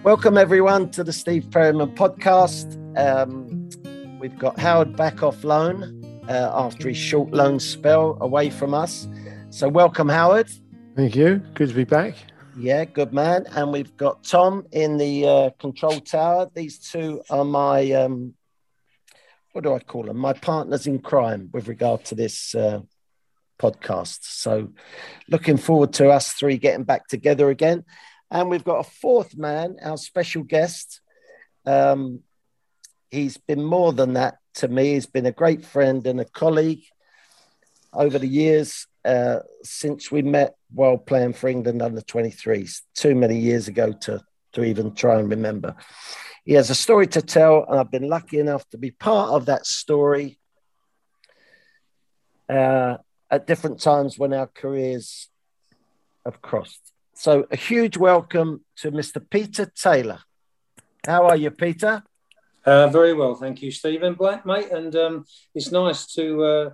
Welcome everyone to the Steve Perryman podcast. We've got Howard back off loan after his short loan spell away from us. So welcome, Howard. Thank you. Good to be back. Yeah, good man. And we've got Tom in the control tower. These two are my... what do I call them? My partners in crime with regard to this podcast. So looking forward to us three getting back together again. And we've got a fourth man, our special guest. He's been more than that to me. He's been a great friend and a colleague over the years since we met while playing for England under 23s. Too many years ago to even try and remember. He has a story to tell, and I've been lucky enough to be part of that story at different times when our careers have crossed. So a huge welcome to Mr. Peter Taylor. How are you, Peter? Very well, thank you, Stephen. Black, mate, and it's nice to...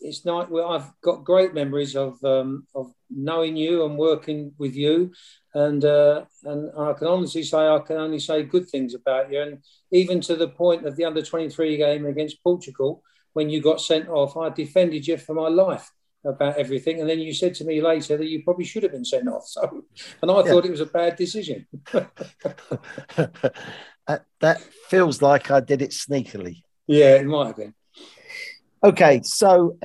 it's nice. Well, I've got great memories of knowing you and working with you, and I can honestly say I can only say good things about you. And even to the point of the under 23 game against Portugal, when you got sent off, I defended you for my life about everything. And then you said to me later that you probably should have been sent off. So, and I thought it was a bad decision. That feels like I did it sneakily. Yeah, it might have been. Okay, so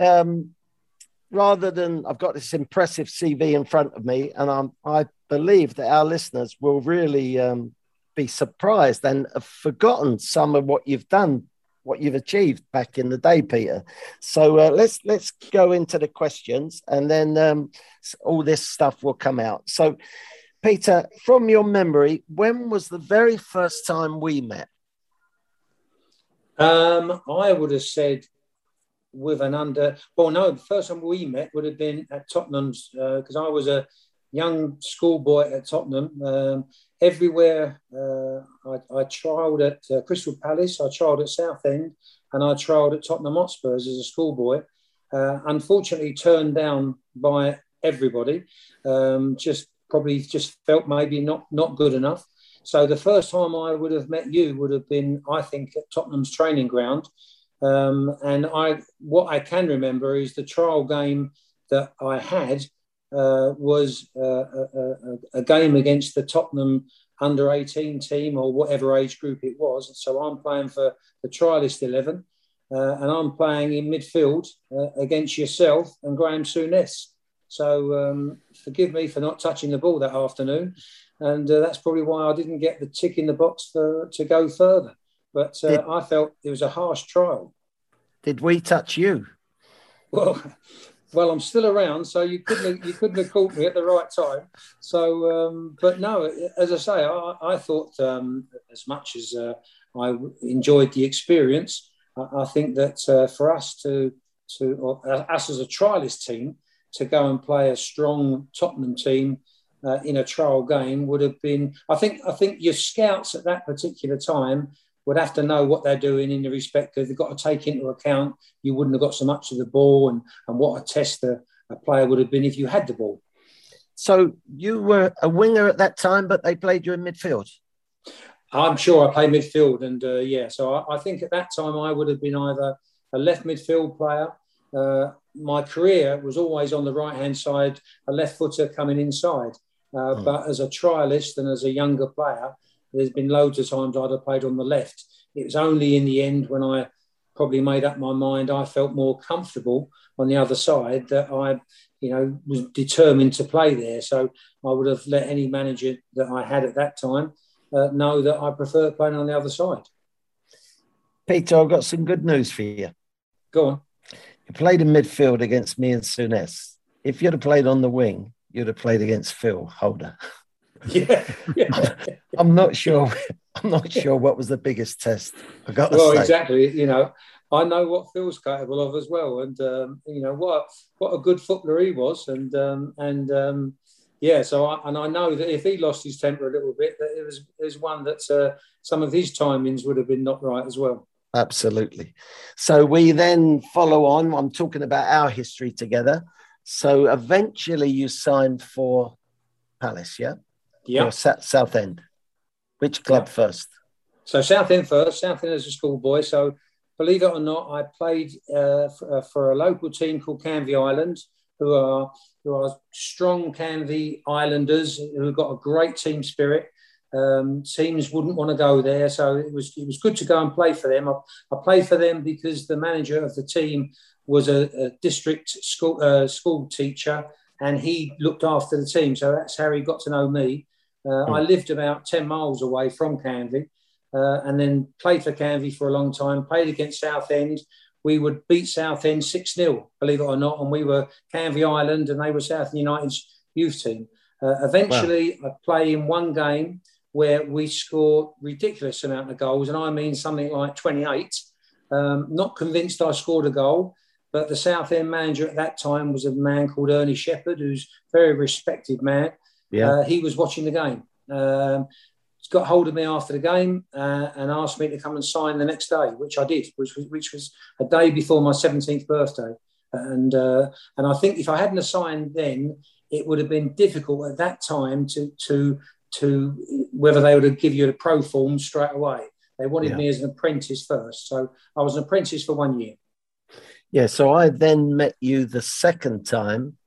rather than, I've got this impressive CV in front of me, and I believe that our listeners will really be surprised and have forgotten some of what you've done, what you've achieved back in the day, Peter. So let's go into the questions, and then all this stuff will come out. So, Peter, from your memory, when was the very first time we met? I would have said... the first time we met would have been at Tottenham's, because I was a young schoolboy at Tottenham. Everywhere I trialled at Crystal Palace, I trialled at Southend, and I trialled at Tottenham Hotspur as a schoolboy. Unfortunately, turned down by everybody. Just felt maybe not good enough. So the first time I would have met you would have been, I think, at Tottenham's training ground. What I can remember is the trial game that I had was a game against the Tottenham under-18 team or whatever age group it was. So I'm playing for the trialist 11 and I'm playing in midfield against yourself and Graeme Souness. So forgive me for not touching the ball that afternoon. And that's probably why I didn't get the tick in the box to go further. But I felt it was a harsh trial. Did we touch you? Well, I'm still around, so you couldn't have caught me at the right time. So, but no, as I say, I thought as much as I enjoyed the experience, I think that for us us as a trialist team to go and play a strong Tottenham team in a trial game would have been. I think your scouts at that particular time would have to know what they're doing in the respect that they've got to take into account you wouldn't have got so much of the ball and what a test a player would have been if you had the ball. So you were a winger at that time, but they played you in midfield? I'm sure I played midfield. And, so I think at that time I would have been either a left midfield player. My career was always on the right-hand side, a left footer coming inside. But as a trialist and as a younger player, there's been loads of times I'd have played on the left. It was only in the end when I probably made up my mind I felt more comfortable on the other side that I, was determined to play there. So I would have let any manager that I had at that time know that I prefer playing on the other side. Peter, I've got some good news for you. Go on. You played in midfield against me and Souness. If you'd have played on the wing, you'd have played against Phil Holder. Yeah. I'm not sure what was the biggest test. I got to say. Exactly. I know what Phil's capable of as well, and what a good footballer he was, So I know that if he lost his temper a little bit, that it was one that some of his timings would have been not right as well. Absolutely. So we then follow on. I'm talking about our history together. So eventually you signed for Palace, yeah? Yeah. Or Southend. Which club first? So Southend first. Southend as a schoolboy. So believe it or not, I played for a local team called Canvey Island, who are strong Canvey Islanders who've got a great team spirit. Teams wouldn't want to go there, so it was good to go and play for them. I played for them because the manager of the team was a district school teacher, and he looked after the team. So that's how he got to know me. I lived about 10 miles away from Canvey, and then played for Canvey for a long time, played against Southend. We would beat Southend 6-0, believe it or not, and we were Canvey Island and they were Southend United's youth team. Eventually, I play in one game where we scored ridiculous amount of goals, and I mean something like 28. Not convinced I scored a goal, but the Southend manager at that time was a man called Ernie Shepherd, who's a very respected man. Yeah. He was watching the game. Got hold of me after the game and asked me to come and sign the next day, which I did, which was a day before my 17th birthday. And I think if I hadn't signed then, it would have been difficult at that time to whether they would have given you the pro form straight away. They wanted me as an apprentice first. So I was an apprentice for 1 year. Yeah, so I then met you the second time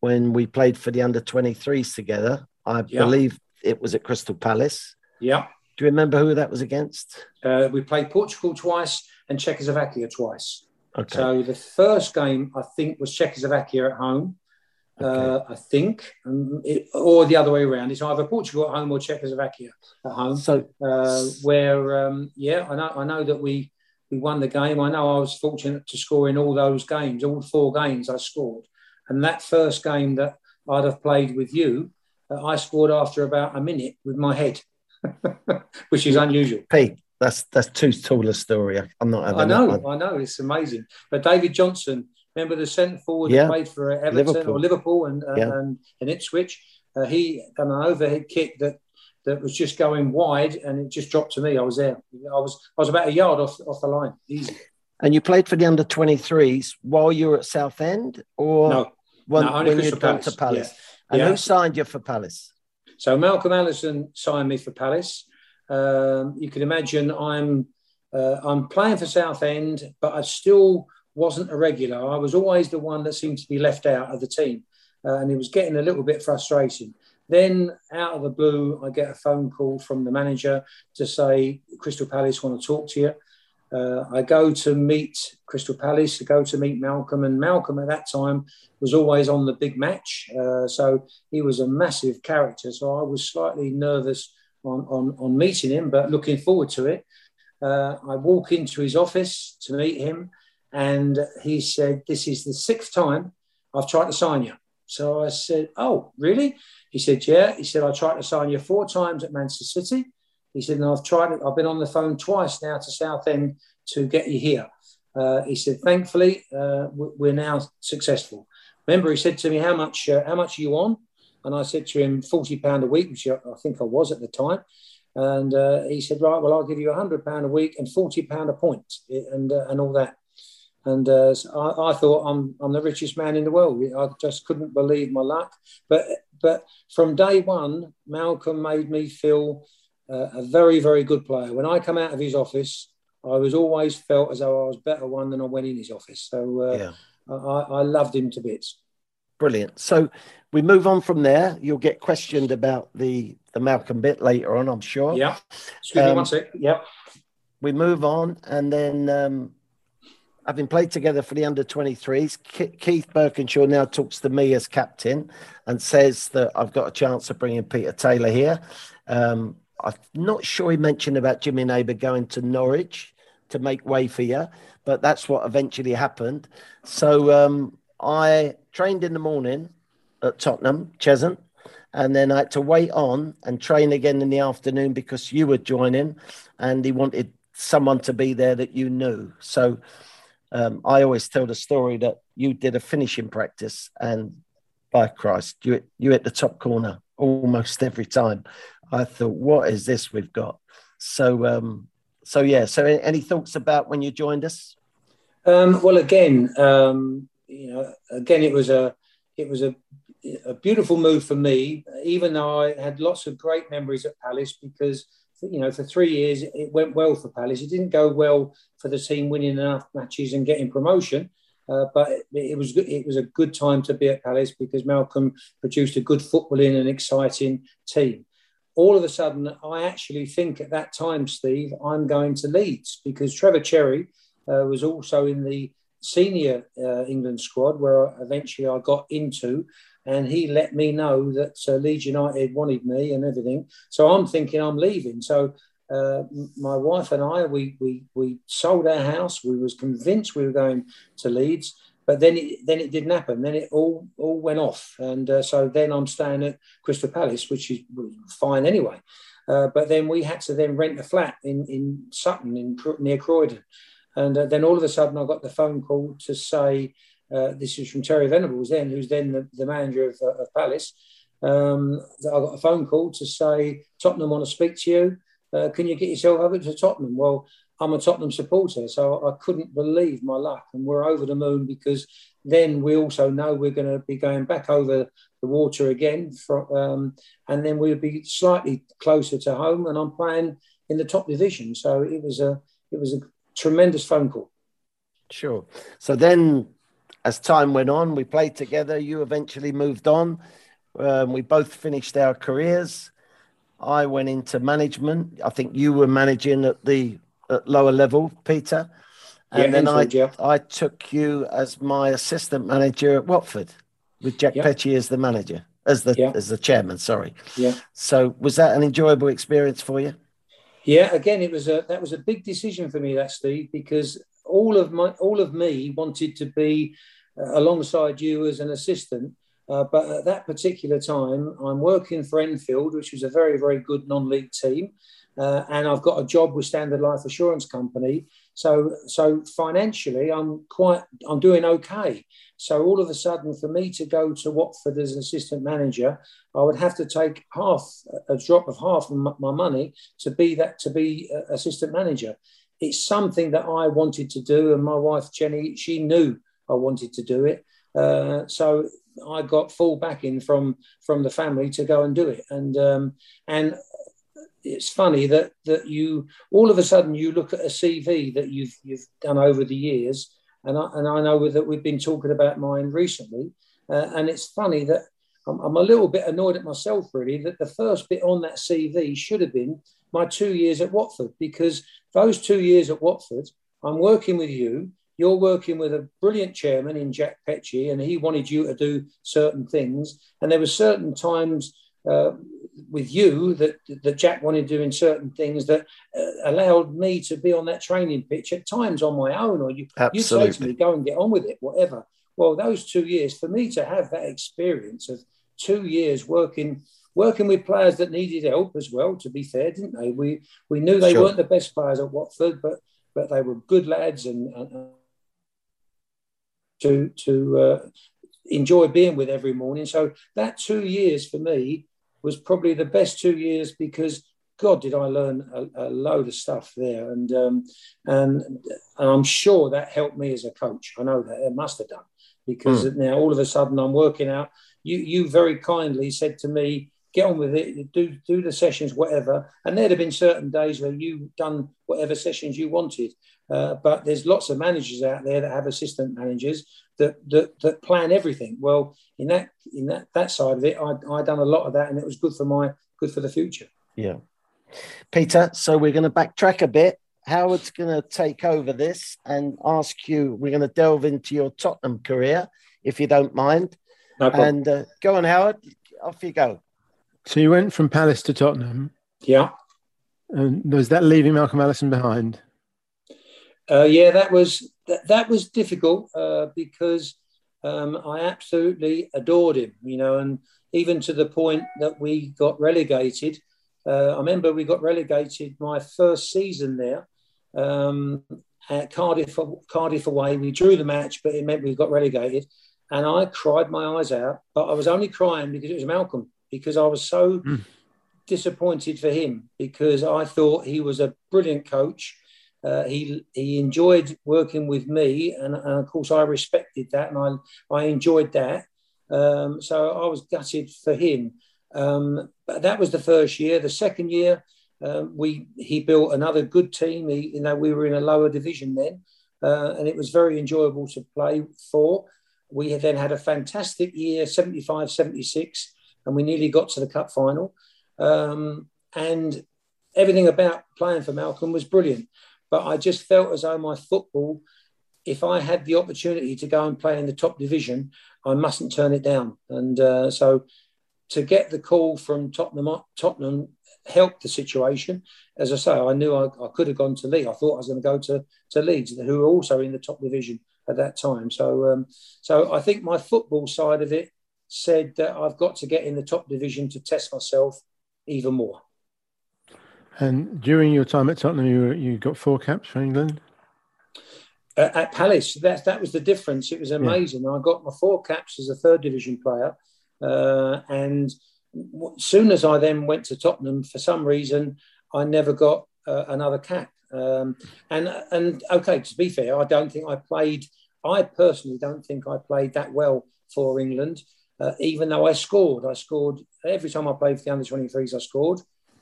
when we played for the under-23s together. I believe it was at Crystal Palace. Yeah. Do you remember who that was against? We played Portugal twice and Czechoslovakia twice. Okay. So the first game, I think, was Czechoslovakia at home. Okay. I think, or the other way around. It's either Portugal at home or Czechoslovakia at home. So, where, I know that we won the game. I know I was fortunate to score in all those games, all four games I scored. And that first game that I'd have played with you, I scored after about a minute with my head, which is unusual. Pete, that's too tall a story. I'm not having that one. I know, it's amazing. But David Johnson, remember the centre forward who played for Everton Liverpool. Or Liverpool and Ipswich? He done an overhead kick that was just going wide, and it just dropped to me. I was there. I was about a yard off the line. Easy. And you played for the under-23s while you were at Southend, or only when you'd gone to Palace? Yeah. And who signed you for Palace? So Malcolm Allison signed me for Palace. You can imagine I'm playing for Southend, but I still wasn't a regular. I was always the one that seemed to be left out of the team. And it was getting a little bit frustrating. Then out of the blue, I get a phone call from the manager to say, Crystal Palace want to talk to you. I go to meet Crystal Palace, I go to meet Malcolm. And Malcolm at that time was always on the big match. So he was a massive character. So I was slightly nervous on meeting him, but looking forward to it. I walk into his office to meet him. And he said, this is the 6th time I've tried to sign you. So I said, oh, really? He said, yeah. He said, I tried to sign you 4 times at Manchester City. He said, and I've been on the phone twice now to Southend to get you here. He said, thankfully, we're now successful. Remember, he said to me, how much are you on? And I said to him, £40 a week, which I think I was at the time. And he said, right, well, I'll give you £100 a week and £40 a point and all that. And so I thought I'm the richest man in the world. I just couldn't believe my luck. But from day one, Malcolm made me feel a very, very good player. When I come out of his office, I was always felt as though I was a better one than I went in his office. So I loved him to bits. Brilliant. So we move on from there. You'll get questioned about the Malcolm bit later on, I'm sure. Yeah. Excuse me one sec. Yep. We move on and then... Having played together for the under-23s, Keith Burkinshaw now talks to me as captain and says that I've got a chance of bringing Peter Taylor here. I'm not sure he mentioned about Jimmy Neighbour going to Norwich to make way for you, but that's what eventually happened. So I trained in the morning at Tottenham, Cheshunt, and then I had to wait on and train again in the afternoon because you were joining and he wanted someone to be there that you knew. So... I always tell the story that you did a finishing practice and, by Christ, you hit the top corner almost every time. I thought, what is this we've got? So So, yeah. So any thoughts about when you joined us? Well, again, it was a beautiful move for me, even though I had lots of great memories at Palace because, you know, for 3 years, it went well for Palace. It didn't go well for the team winning enough matches and getting promotion. But it was a good time to be at Palace because Malcolm produced a good footballing and exciting team. All of a sudden, I actually think at that time, Steve, I'm going to Leeds because Trevor Cherry was also in the senior England squad where eventually I got into, and he let me know that Leeds United wanted me and everything. So I'm thinking I'm leaving. So my wife and I, we sold our house. We was convinced we were going to Leeds, but then it didn't happen. Then it all went off. And so then I'm staying at Crystal Palace, which is fine anyway. But then we had to then rent a flat in Sutton, near Croydon. And then all of a sudden I got the phone call to say, this is from Terry Venables then, who's then the manager of Palace. I got a phone call to say, Tottenham want to speak to you. Can you get yourself over to Tottenham? Well, I'm a Tottenham supporter, so I couldn't believe my luck. And we're over the moon because then we also know we're going to be going back over the water again. And then we'll be slightly closer to home. And I'm playing in the top division. So it was a tremendous phone call. Sure. So then as time went on, we played together. You eventually moved on. We both finished our careers. I went into management. I think you were managing at lower level, Peter. And I took you as my assistant manager at Watford with Jack Petchey as the manager, as the chairman, sorry. Yeah. So was that an enjoyable experience for you? Yeah, again, that was a big decision for me, that, Steve, because all of me wanted to be alongside you as an assistant. But at that particular time, I'm working for Enfield, which was a very, very good non-league team. And I've got a job with Standard Life Assurance Company. So financially, I'm doing okay. So all of a sudden, for me to go to Watford as an assistant manager, I would have to take a drop of half of my money to be assistant manager. It's something that I wanted to do. And my wife, Jenny, she knew I wanted to do it. So I got full backing from the family to go and do it. And it's funny that you all of a sudden you look at a CV that you've done over the years, and I know that we've been talking about mine recently. And it's funny that I'm a little bit annoyed at myself, really, that the first bit on that CV should have been my 2 years at Watford, because those 2 years at Watford, I'm working with you. You're working with a brilliant chairman in Jack Petchey, and he wanted you to do certain things. And there were certain times with you that Jack wanted doing certain things that allowed me to be on that training pitch at times on my own. Or you say to me, go and get on with it, whatever. Well, those 2 years, for me to have that experience of 2 years working with players that needed help as well, to be fair, didn't they? We knew they weren't the best players at Watford, but they were good lads and to enjoy being with every morning. So that 2 years for me was probably the best 2 years, because God, did I learn a load of stuff there. And I'm sure that helped me as a coach. I know that it must have done, because now all of a sudden I'm working out. You very kindly said to me, get on with it, do the sessions, whatever. And there'd have been certain days where you've done whatever sessions you wanted. But there's lots of managers out there that have assistant managers that plan everything. Well, in that side of it, I done a lot of that, and it was good for the future. Yeah. Peter, so we're going to backtrack a bit. Howard's going to take over this and ask you, we're going to delve into your Tottenham career, if you don't mind. No problem. And go on, Howard, off you go. So you went from Palace to Tottenham. Yeah. And was that leaving Malcolm Allison behind? That was difficult because I absolutely adored him, you know, and even to the point that we got relegated. I remember we got relegated my first season there at Cardiff away. We drew the match, but it meant we got relegated. And I cried my eyes out, but I was only crying because it was Malcolm. Because I was so disappointed for him because I thought he was a brilliant coach. He enjoyed working with me, and of course I respected that, and I enjoyed that. So I was gutted for him. But that was the first year. The second year, he built another good team. We were in a lower division then, and it was very enjoyable to play for. We had then had a fantastic year, 75-76, and we nearly got to the cup final. And everything about playing for Malcolm was brilliant. But I just felt as though my football, if I had the opportunity to go and play in the top division, I mustn't turn it down. And so to get the call from Tottenham helped the situation. As I say, I knew I could have gone to Leeds. I thought I was going to go to Leeds, who were also in the top division at that time. So I think my football side of it said that I've got to get in the top division to test myself even more. And during your time at Tottenham, you got 4 caps for England? At Palace, that was the difference. It was amazing. Yeah. I got my 4 caps as a third division player. And soon as I then went to Tottenham, for some reason, I never got another cap. And OK, to be fair, I personally don't think I played that well for England, even though I scored. I scored every time I played for the under-23s, I scored.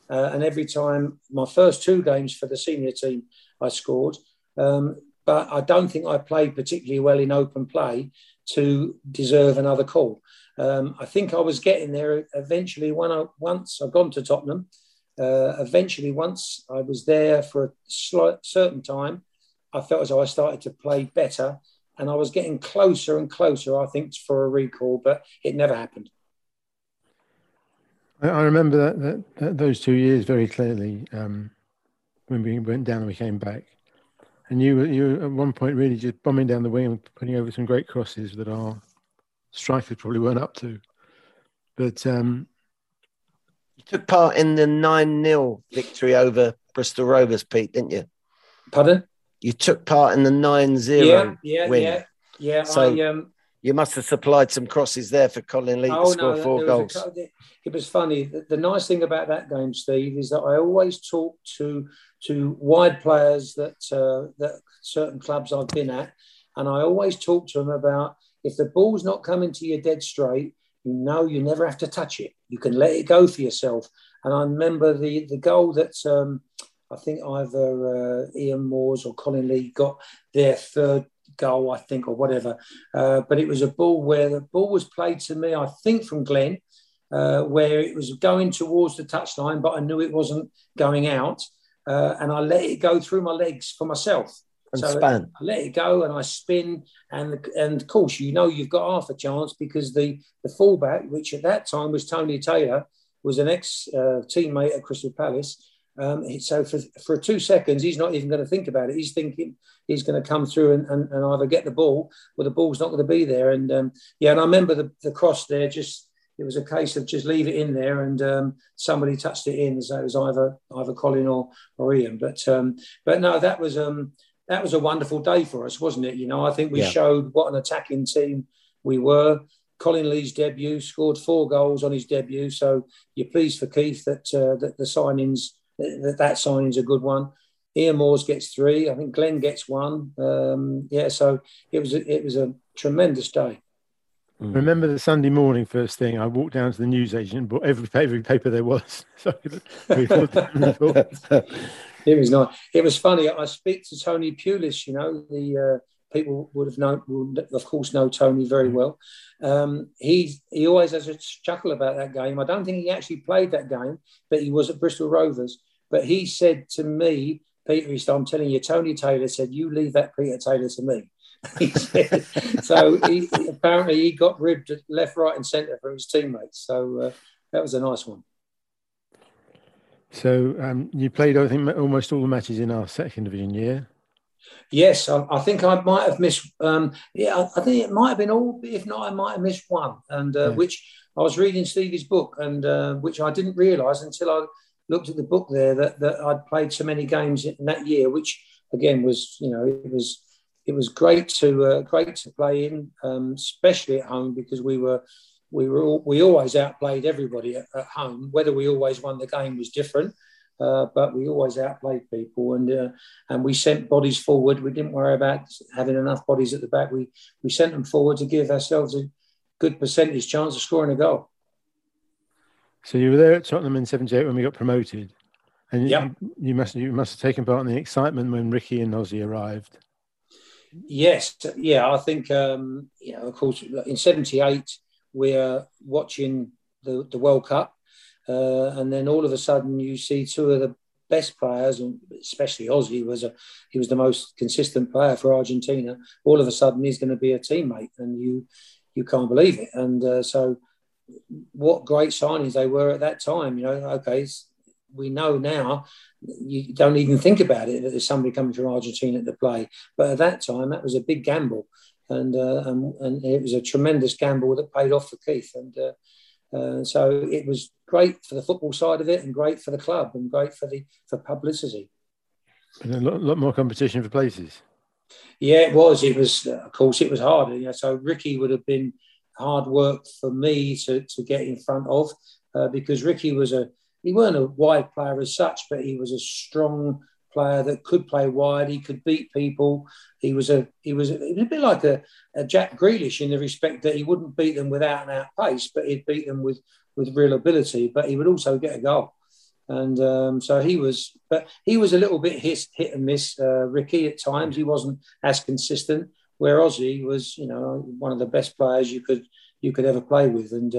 And every time, my first 2 games for the senior team, I scored. But I don't think I played particularly well in open play to deserve another call. I think I was getting there eventually. Once I'd gone to Tottenham, eventually once I was there for a certain time, I felt as though I started to play better. And I was getting closer and closer, I think, for a recall. But it never happened. I remember that those 2 years very clearly when we went down and we came back. And you were at one point really just bombing down the wing and putting over some great crosses that our strikers probably weren't up to. But you took part in the 9-0 victory over Bristol Rovers, Pete, didn't you? Pardon? You took part in the 9-0 win. Yeah. So, you must have supplied some crosses there for Colin Lee to score 4 goals. It was funny. The nice thing about that game, Steve, is that I always talk to wide players that certain clubs I've been at, and I always talk to them about if the ball's not coming to you dead straight, you know you never have to touch it. You can let it go for yourself. And I remember the goal that I think either Ian Moores or Colin Lee got their third goal, I think, or whatever. But it was a ball where the ball was played to me, I think, from Glenn, where it was going towards the touchline, but I knew it wasn't going out. And I let it go through my legs for myself. And so span. I let it go and I spin. And of course, you know you've got half a chance because the fullback, which at that time was Tony Taylor, was an ex-teammate at Crystal Palace. So for 2 seconds, he's not even going to think about it. He's thinking he's going to come through and either get the ball or the ball's not going to be there. And, and I remember the cross there, it was a case of just leave it in there and somebody touched it in. So it was either Colin or Ian. But no, that was a wonderful day for us, wasn't it? You know, I think we showed what an attacking team we were. Colin Lee's debut, scored 4 goals on his debut. So you're pleased for Keith that the signings... That signing's a good one. Ian Moores gets 3. I think Glenn gets 1. So it was a tremendous day. Mm. I remember the Sunday morning first thing. I walked down to the newsagent and bought every paper there was. So it was nice. It was funny. I speak to Tony Pulis. You know, the people would of course know Tony very well. He always has a chuckle about that game. I don't think he actually played that game, but he was at Bristol Rovers. But he said to me, Peter, I'm telling you, Tony Taylor said, you leave that Peter Taylor to me. He said, so apparently he got ribbed left, right and centre from his teammates. So that was a nice one. So you played, I think, almost all the matches in our second division year. Yes, I think I might have missed. I think it might have been all. If not, I might have missed one. And which I was reading Stevie's book, and which I didn't realise until I looked at the book there that I'd played so many games in that year. Which again was, you know, it was great to play in, especially at home because we were we always outplayed everybody at home. Whether we always won the game was different, but we always outplayed people, and we sent bodies forward. We didn't worry about having enough bodies at the back. We sent them forward to give ourselves a good percentage chance of scoring a goal. So you were there at Tottenham in '78 when we got promoted, and yep. you must have taken part in the excitement when Ricky and Ozzie arrived. Yes, yeah, I think you know, of course, in '78 we're watching the World Cup, and then all of a sudden you see two of the best players, and especially Ozzie he was the most consistent player for Argentina. All of a sudden he's going to be a teammate, and you can't believe it. And so, what great signings they were at that time. You know, okay, we know now. You don't even think about it that there's somebody coming from Argentina to play. But at that time, that was a big gamble, and it was a tremendous gamble that paid off for Keith. And so it was great for the football side of it, and great for the club, and great for publicity. And a lot more competition for places. Yeah, it was. It was, of course, it was harder. You know, so Ricky would have been hard work for me to get in front of, because Ricky he wasn't a wide player as such, but he was a strong player that could play wide. He could beat people. He was a bit like a Jack Grealish in the respect that he wouldn't beat them without an out pace, but he'd beat them with real ability. But he would also get a goal, and so he was a little bit hit and miss. Ricky at times he wasn't as consistent. Where Ozzie was, you know, one of the best players you could ever play with, and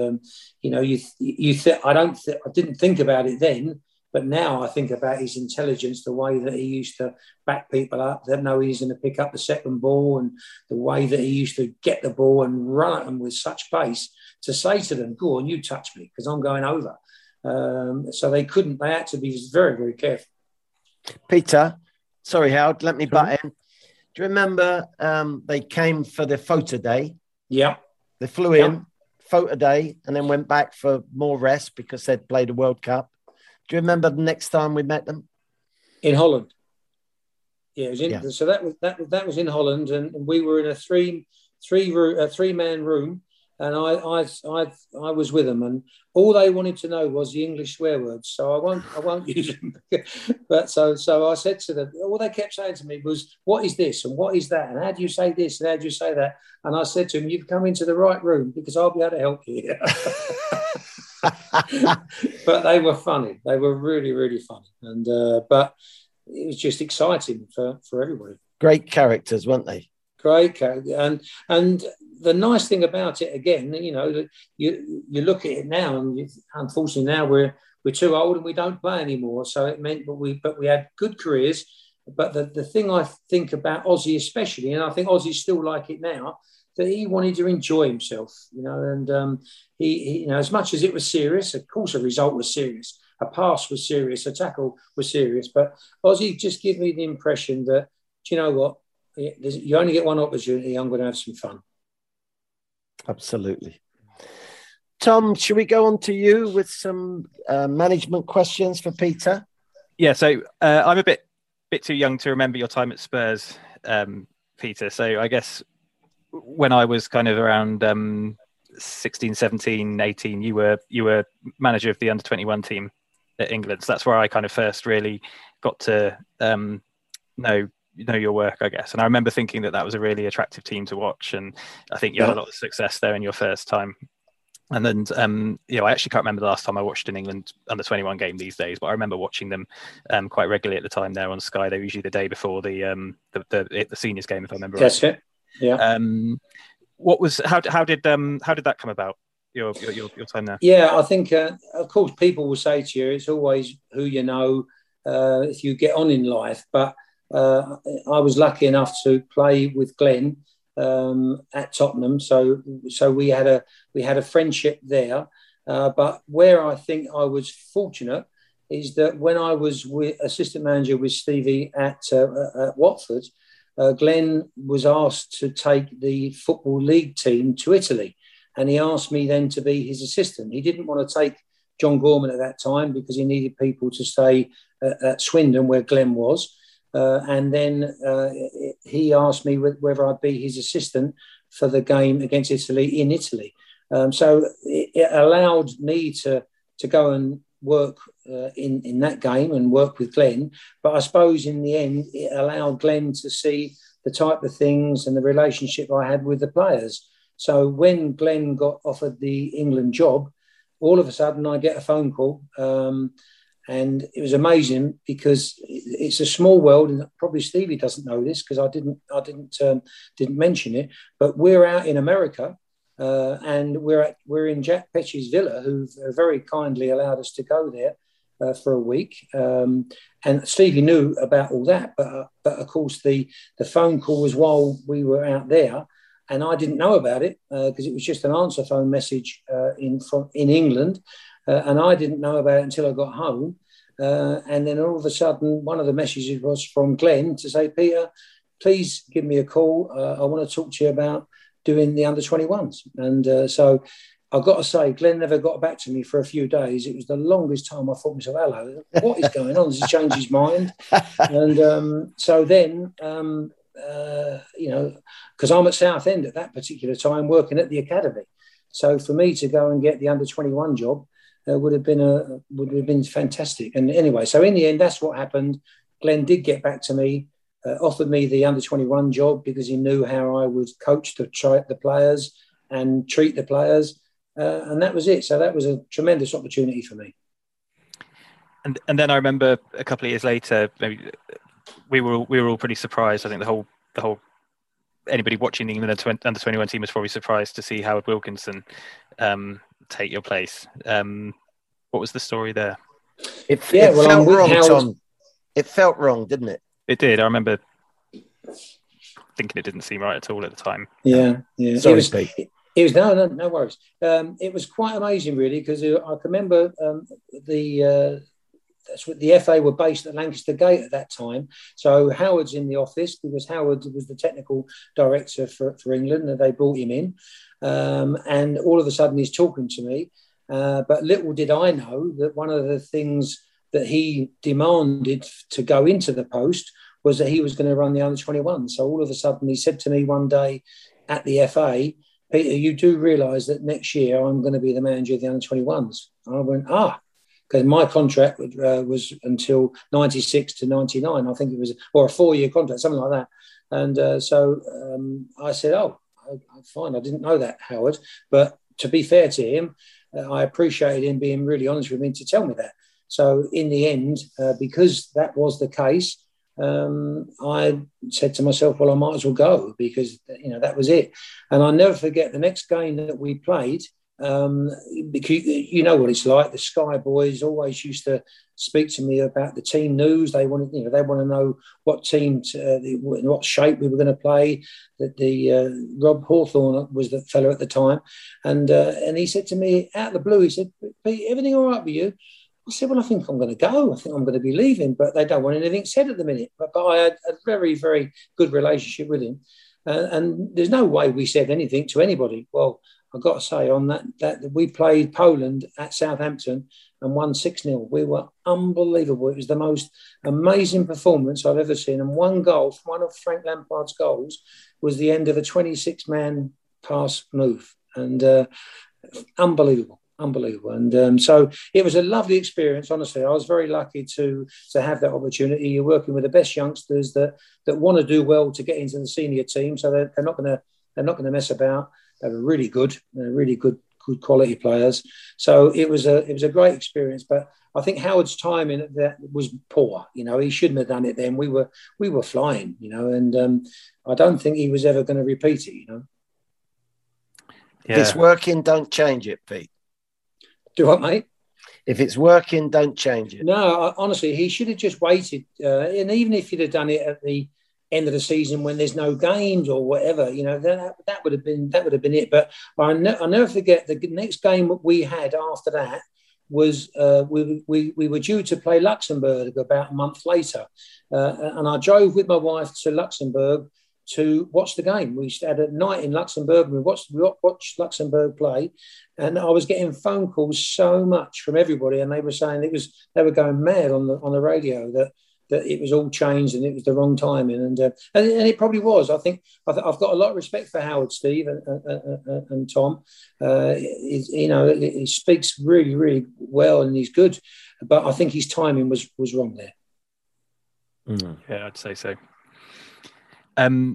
you know, I didn't think about it then, but now I think about his intelligence, the way that he used to back people up, that know he's going to pick up the second ball, and the way that he used to get the ball and run at them with such pace to say to them, "Go on, you touch me because I'm going over." So they had to be very, very careful. Peter, sorry, Howard, let me butt in. Do you remember they came for the photo day? Yeah. They flew in, photo day, and then went back for more rest because they'd played a World Cup. Do you remember the next time we met them? In Holland. Yeah, it was so that was in Holland, and we were in a three-man room, and I was with them, and all they wanted to know was the English swear words. So I won't use them. But so I said to them, all they kept saying to me was, "What is this and what is that? And how do you say this and how do you say that?" And I said to them, "You've come into the right room because I'll be able to help you." But they were funny. They were really, really funny, and but it was just exciting for everybody. Great characters, weren't they? Great character, and the nice thing about it, again, you know, you look at it now, and unfortunately now we're too old and we don't play anymore. So it meant, but we had good careers. But the thing I think about Ozzie especially, and I think Ozzie's still like it now, that he wanted to enjoy himself, you know, and he you know, as much as it was serious, of course, a result was serious, a pass was serious, a tackle was serious, but Ozzie just gave me the impression that, do you know what? You only get one opportunity. I'm going to have some fun. Absolutely. Tom, should we go on to you with some management questions for Peter? Yeah, so I'm a bit too young to remember your time at Spurs, Peter. So I guess when I was kind of around 16, 17, 18, you were manager of the under-21 team at England. So that's where I kind of first really got to know your work, I guess. And I remember thinking that was a really attractive team to watch, and I think you had a lot of success there in your first time. And then you know, I actually can't remember the last time I watched an England under 21 game these days, but I remember watching them quite regularly at the time there on Sky. They were usually the day before the seniors game, if I remember right. That's it. Yeah. How did that come about, your time there? Yeah, I think of course people will say to you, it's always who you know if you get on in life, but I was lucky enough to play with Glenn at Tottenham, so we had a friendship there. But where I think I was fortunate is that when I was assistant manager with Stevie at Watford, Glenn was asked to take the Football League team to Italy, and he asked me then to be his assistant. He didn't want to take John Gorman at that time because he needed people to stay at Swindon where Glenn was. And then he asked me whether I'd be his assistant for the game against Italy in Italy. So it allowed me to go and work in that game and work with Glenn. But I suppose in the end, it allowed Glenn to see the type of things and the relationship I had with the players. So when Glenn got offered the England job, all of a sudden I get a phone call. And it was amazing because it's a small world, and probably Stevie doesn't know this because I didn't mention it. But we're out in America, and we're in Jack Petchey's villa, who very kindly allowed us to go there for a week. And Stevie knew about all that, but of course the phone call was while we were out there, and I didn't know about it because it was just an answer phone message in England. And I didn't know about it until I got home. And then all of a sudden, one of the messages was from Glenn to say, Peter, please give me a call. I want to talk to you about doing the under-21s. And so I've got to say, Glenn never got back to me for a few days. It was the longest time. I thought myself, hello, what is going on? Has he changed his mind? And so then... you know, because I'm at Southend at that particular time working at the academy, so for me to go and get the under-21 job would have been fantastic. And anyway, so in the end, that's what happened. Glenn did get back to me, offered me the under-21 job because he knew how I would coach the players and treat the players, and that was it. So that was a tremendous opportunity for me. And then I remember a couple of years later, maybe. We were all pretty surprised. I think the whole anybody watching the England under-21 team was probably surprised to see Howard Wilkinson take your place. What was the story there? It felt wrong, Tom. It felt wrong, didn't it? It did. I remember thinking it didn't seem right at all at the time. Yeah. Sorry, Steve. It was no worries. It was quite amazing, really, because I can remember that's what the FA were based at Lancaster Gate at that time. So Howard's in the office because Howard was the technical director for England, and they brought him in. And all of a sudden he's talking to me. But little did I know that one of the things that he demanded to go into the post was that he was going to run the under-21. So all of a sudden he said to me one day at the FA, Peter, you do realise that next year I'm going to be the manager of the under-21s. And I went, because my contract was until 96 to 99, I think it was, or a 4-year contract, something like that. And so I said, fine, I didn't know that, Howard. But to be fair to him, I appreciated him being really honest with me to tell me that. So in the end, because that was the case, I said to myself, well, I might as well go because, you know, that was it. And I'll never forget the next game that we played. Because you know what it's like. The Sky boys always used to speak to me about the team news. They wanted, you know, they want to know what team, what shape we were going to play. That Rob Hawthorne was the fellow at the time, and he said to me out of the blue, he said, "Pete, everything all right with you?" I said, "Well, I think I'm going to go. I think I'm going to be leaving, but they don't want anything said at the minute." But I had a very, very good relationship with him, and there's no way we said anything to anybody. Well, I've got to say, on that we played Poland at Southampton and won 6-0. We were unbelievable. It was the most amazing performance I've ever seen. And one goal, one of Frank Lampard's goals, was the end of a 26-man pass move. And unbelievable. And so it was a lovely experience, honestly. I was very lucky to have that opportunity. You're working with the best youngsters that want to do well to get into the senior team, so they're not going to mess about. They were really good, good quality players. So it was a great experience. But I think Howard's timing at that was poor. You know, he shouldn't have done it then. We were flying, you know, and I don't think he was ever going to repeat it. You know, yeah. If it's working, don't change it, Pete. Do what, mate? If it's working, don't change it. No, honestly, he should have just waited. And even if he'd have done it at the end of the season when there's no games or whatever, you know, that would have been it. But I'll never forget the next game we had after that was we were due to play Luxembourg about a month later, and I drove with my wife to Luxembourg to watch the game. We had a night in Luxembourg and we watched Luxembourg play, and I was getting phone calls so much from everybody, and they were saying they were going mad on the radio that that it was all changed and it was the wrong timing. And it probably was. I've got a lot of respect for Howard, Steve, and Tom. He speaks really, really well and he's good. But I think his timing was wrong there. Mm. Yeah, I'd say so. And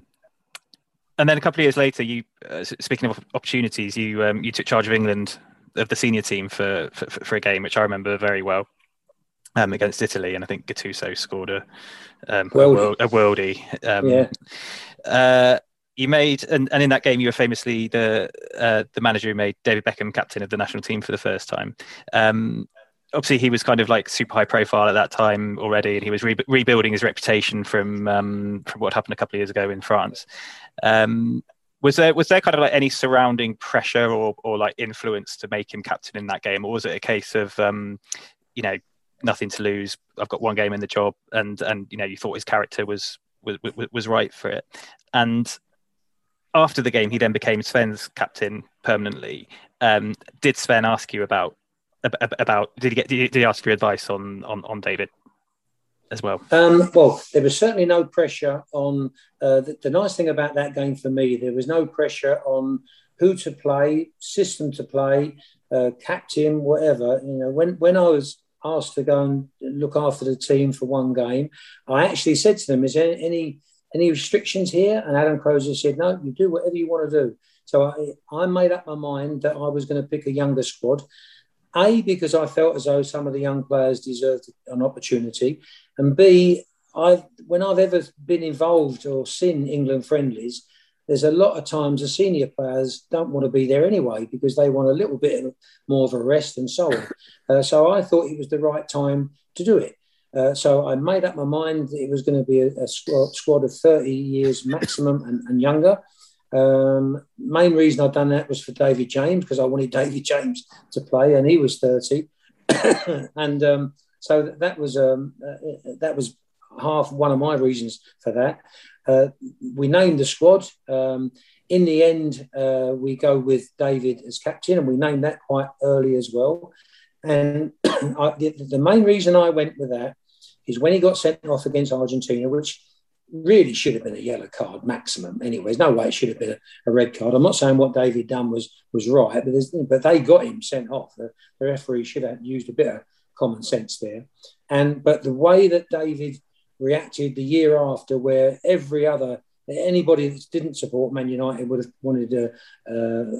then a couple of years later, you speaking of opportunities, you took charge of England, of the senior team for a game, which I remember very well, against Italy. And I think Gattuso scored a worldie. You made, and in that game, you were famously the manager who made David Beckham captain of the national team for the first time. Obviously, he was kind of like super high profile at that time already, and he was rebuilding his reputation from what happened a couple of years ago in France. Was there kind of like any surrounding pressure or like influence to make him captain in that game, or was it a case of nothing to lose? I've got one game in the job, and you thought his character was right for it. And after the game, he then became Sven's captain permanently. Did Sven ask you about did he ask for advice on David as well? Well, there was certainly no pressure on the nice thing about that game for me, there was no pressure on who to play, system to play, captain, whatever. When I was asked to go and look after the team for one game, I actually said to them, is there any restrictions here? And Adam Crozier said, no, you do whatever you want to do. So I made up my mind that I was going to pick a younger squad, A, because I felt as though some of the young players deserved an opportunity, and B, when I've ever been involved or seen England friendlies, there's a lot of times the senior players don't want to be there anyway because they want a little bit more of a rest and so on. So I thought it was the right time to do it. So I made up my mind that it was going to be a squad of 30 years maximum and younger. Main reason I'd done that was for David James, because I wanted David James to play, and he was 30, and so that was half one of my reasons for that. We named the squad. In the end, we go with David as captain, and we named that quite early as well. And the main reason I went with that is when he got sent off against Argentina, which really should have been a yellow card maximum anyway. There's no way it should have been a red card. I'm not saying what David done was right, but they got him sent off. The referee should have used a bit of common sense there. But the way that David reacted the year after, where anybody that didn't support Man United would have wanted to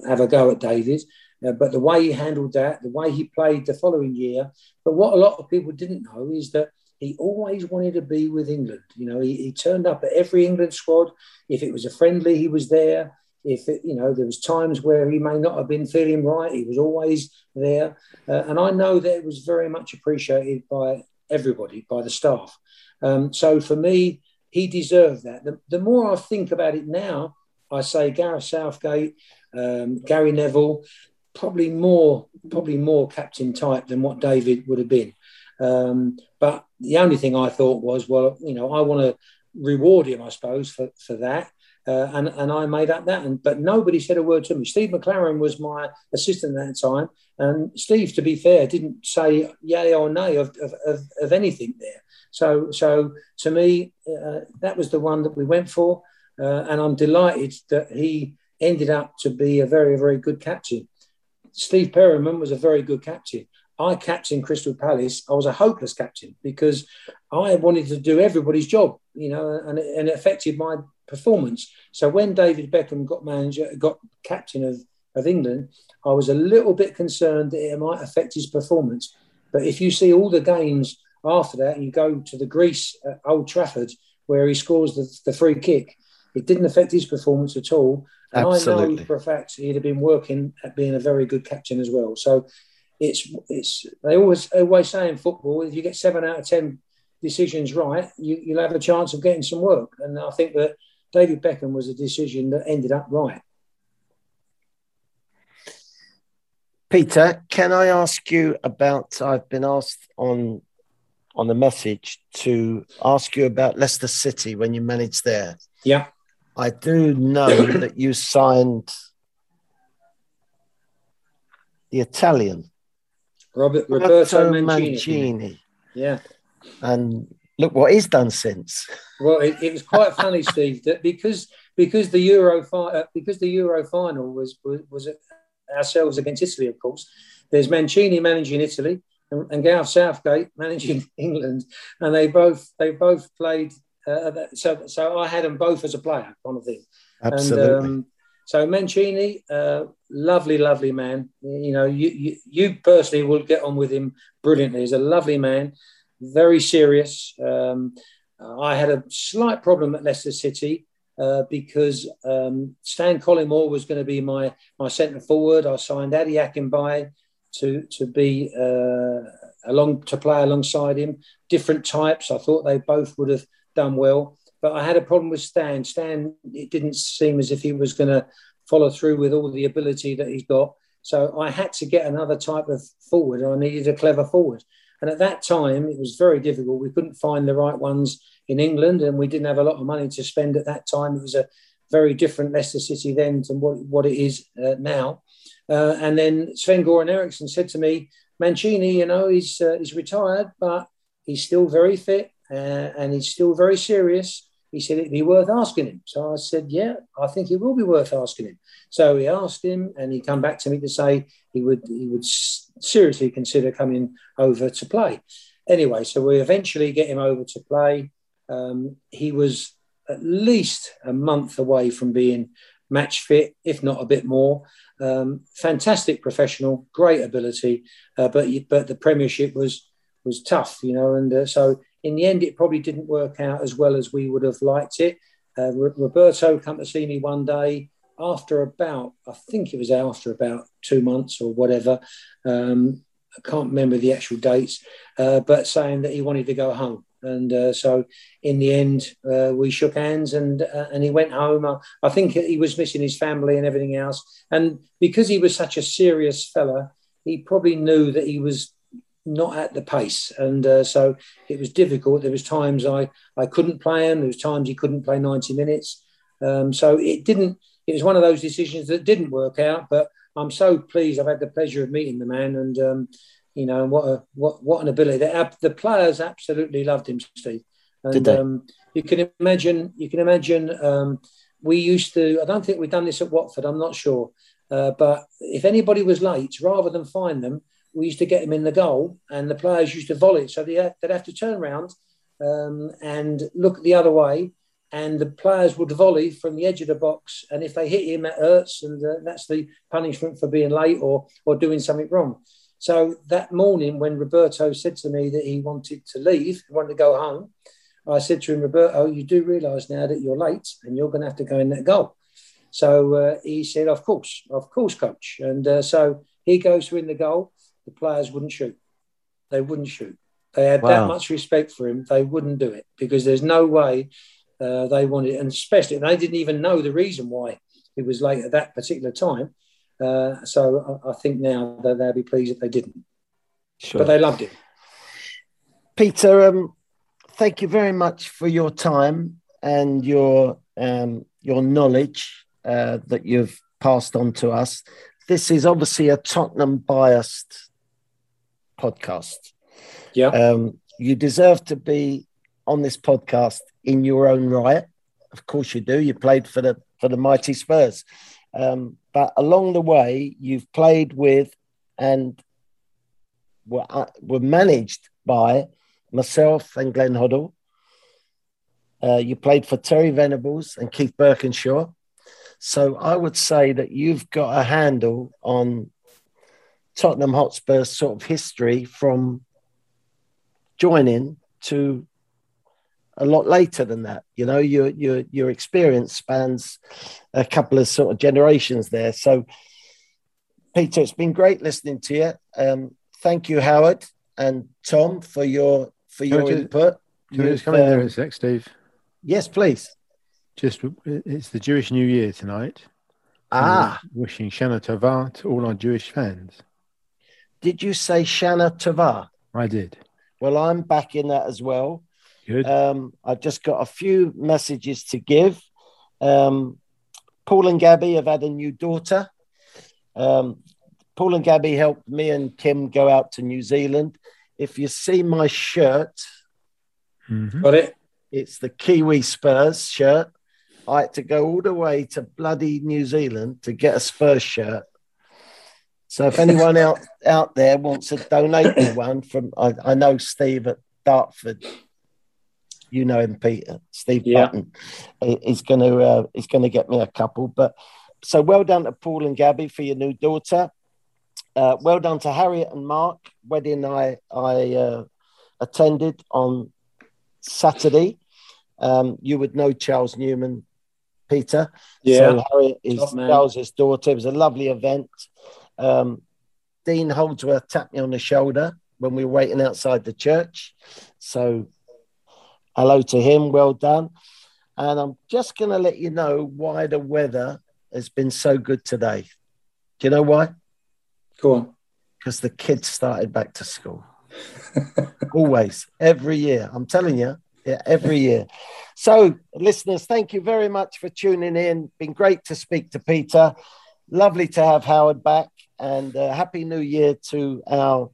have a go at David, but the way he handled that, the way he played the following year. But what a lot of people didn't know is that he always wanted to be with England. He turned up at every England squad. If it was a friendly, he was there. If there was times where he may not have been feeling right, he was always there. And I know that it was very much appreciated by everybody, by the staff. So for me, he deserved that. The more I think about it now, I say Gareth Southgate, Gary Neville, probably more captain type than what David would have been. But the only thing I thought was, I want to reward him, I suppose, for that. And I made up that. But nobody said a word to me. Steve McLaren was my assistant at that time. And Steve, to be fair, didn't say yay or nay of anything there. So to me, that was the one that we went for. And I'm delighted that he ended up to be a very, very good captain. Steve Perryman was a very good captain. I captained Crystal Palace. I was a hopeless captain because I wanted to do everybody's job, and it affected my performance. So when David Beckham got captain of England, I was a little bit concerned that it might affect his performance. But if you see all the games after that, and you go to the Greece at Old Trafford where he scores the free kick, it didn't affect his performance at all. And absolutely. I know for a fact he'd have been working at being a very good captain as well. So It's they always say in football, if you get 7 out of 10 decisions right, you'll have a chance of getting some work. And I think that David Beckham was a decision that ended up right. Peter, can I ask you about? I've been asked on the message to ask you about Leicester City when you managed there. Yeah, I do know that you signed the Italian. Roberto Mancini. Yeah. And look what he's done since. Well, it was quite funny, Steve, that because the Euro final was ourselves against Italy, of course. There's Mancini managing Italy and Gareth Southgate managing England, and they both played. So I had them both as a player, kind of thing. Absolutely. And, so Mancini, lovely man. You know, you personally will get on with him brilliantly. He's a lovely man, very serious. I had a slight problem at Leicester City because Stan Collymore was going to be my centre forward. I signed Adi Akinbaye to play alongside him. Different types. I thought they both would have done well. But I had a problem with Stan. Stan, it didn't seem as if he was going to follow through with all the ability that he's got. So I had to get another type of forward. I needed a clever forward. And at that time, it was very difficult. We couldn't find the right ones in England, and we didn't have a lot of money to spend at that time. It was a very different Leicester City then to what it is now. And then Sven-Göran Eriksson said to me, Mancini, you know, he's retired, but he's still very fit and he's still very serious. He said it'd be worth asking him. So I said, yeah, I think it will be worth asking him. So he asked him, and he come back to me to say he would seriously consider coming over to play. Anyway, so we eventually get him over to play. He was at least a month away from being match fit, if not a bit more. Fantastic professional, great ability, but the Premiership was tough, you know, and so. In the end, it probably didn't work out as well as we would have liked it. Roberto came to see me one day after about 2 months or whatever. I can't remember the actual dates, but saying that he wanted to go home. And so in the end, we shook hands and he went home. I think he was missing his family and everything else. And because he was such a serious fella, he probably knew that he was not at the pace, and so it was difficult. There was times I couldn't play him. There was times he couldn't play 90 minutes. So it didn't. It was one of those decisions that didn't work out. But I'm so pleased. I've had the pleasure of meeting the man, and you know what an ability. The players absolutely loved him, Steve. And, did they? You can imagine. We used to. I don't think we've done this at Watford. I'm not sure. But if anybody was late, rather than fine them, we used to get him in the goal, and the players used to volley. So they'd have to turn around and look the other way, and the players would volley from the edge of the box. And if they hit him, that hurts, and that's the punishment for being late or doing something wrong. So that morning when Roberto said to me that he wanted to leave, he wanted to go home, I said to him, Roberto, you do realise now that you're late and you're going to have to go in that goal. So he said, of course, coach. And so he goes to in the goal. The players wouldn't shoot. They wouldn't shoot. They had that much respect for him. They wouldn't do it because there's no way they wanted it. And especially, and they didn't even know the reason why it was late at that particular time. So I think now that they'll be pleased if they didn't. Sure. But they loved it. Peter, thank you very much for your time and your knowledge that you've passed on to us. This is obviously a Tottenham-biased podcast. Yeah, you deserve to be on this podcast in your own right. Of course, you do. You played for the mighty Spurs, but along the way, you've played with and were managed by myself and Glenn Hoddle. You played for Terry Venables and Keith Burkinshaw. So I would say that you've got a handle on Tottenham Hotspur's sort of history from joining to a lot later than that. You know, your experience spans a couple of sort of generations there. So, Peter, it's been great listening to you. Thank you, Howard and Tom, for your input. Can I just come in there a sec, Steve? Yes, please. It's the Jewish New Year tonight. Wishing Shana Tovah to all our Jewish fans. Did you say Shana Tovah? I did. Well, I'm back in that as well. Good. I've just got a few messages to give. Paul and Gabby have had a new daughter. Paul and Gabby helped me and Kim go out to New Zealand. If you see my shirt, Mm-hmm. Got it? It's the Kiwi Spurs shirt. I had to go all the way to bloody New Zealand to get a Spurs shirt. So if anyone out there wants to donate me one from, I know Steve at Dartford, you know him, Peter, Steve Button, is going to get me a couple. But so well done to Paul and Gabby for your new daughter. Well done to Harriet and Mark, wedding I attended on Saturday. You would know Charles Newman, Peter. Yeah. So Harriet is Charles's daughter. It was a lovely event. Dean Holdsworth tapped me on the shoulder when we were waiting outside the church. So hello to him. Well done. And I'm just going to let you know why the weather has been so good today. Do you know why? Go on. Because the kids started back to school. Always. Every year. I'm telling you. Yeah, every year. So, listeners, thank you very much for tuning in. Been great to speak to Peter. Lovely to have Howard back. And Happy New Year to our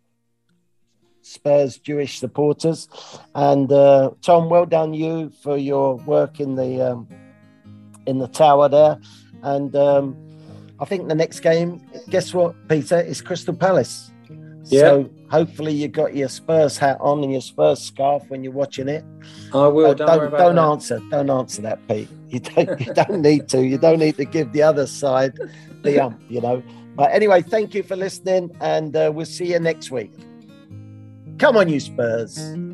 Spurs Jewish supporters. And Tom, well done you for your work in the tower there. And I think the next game, guess what, Peter, is Crystal Palace. Yeah. So hopefully you got your Spurs hat on and your Spurs scarf when you're watching it. I will. Don't answer that, Pete. You don't need to. You don't need to give the other side the you know. But anyway, thank you for listening, and we'll see you next week. Come on, you Spurs.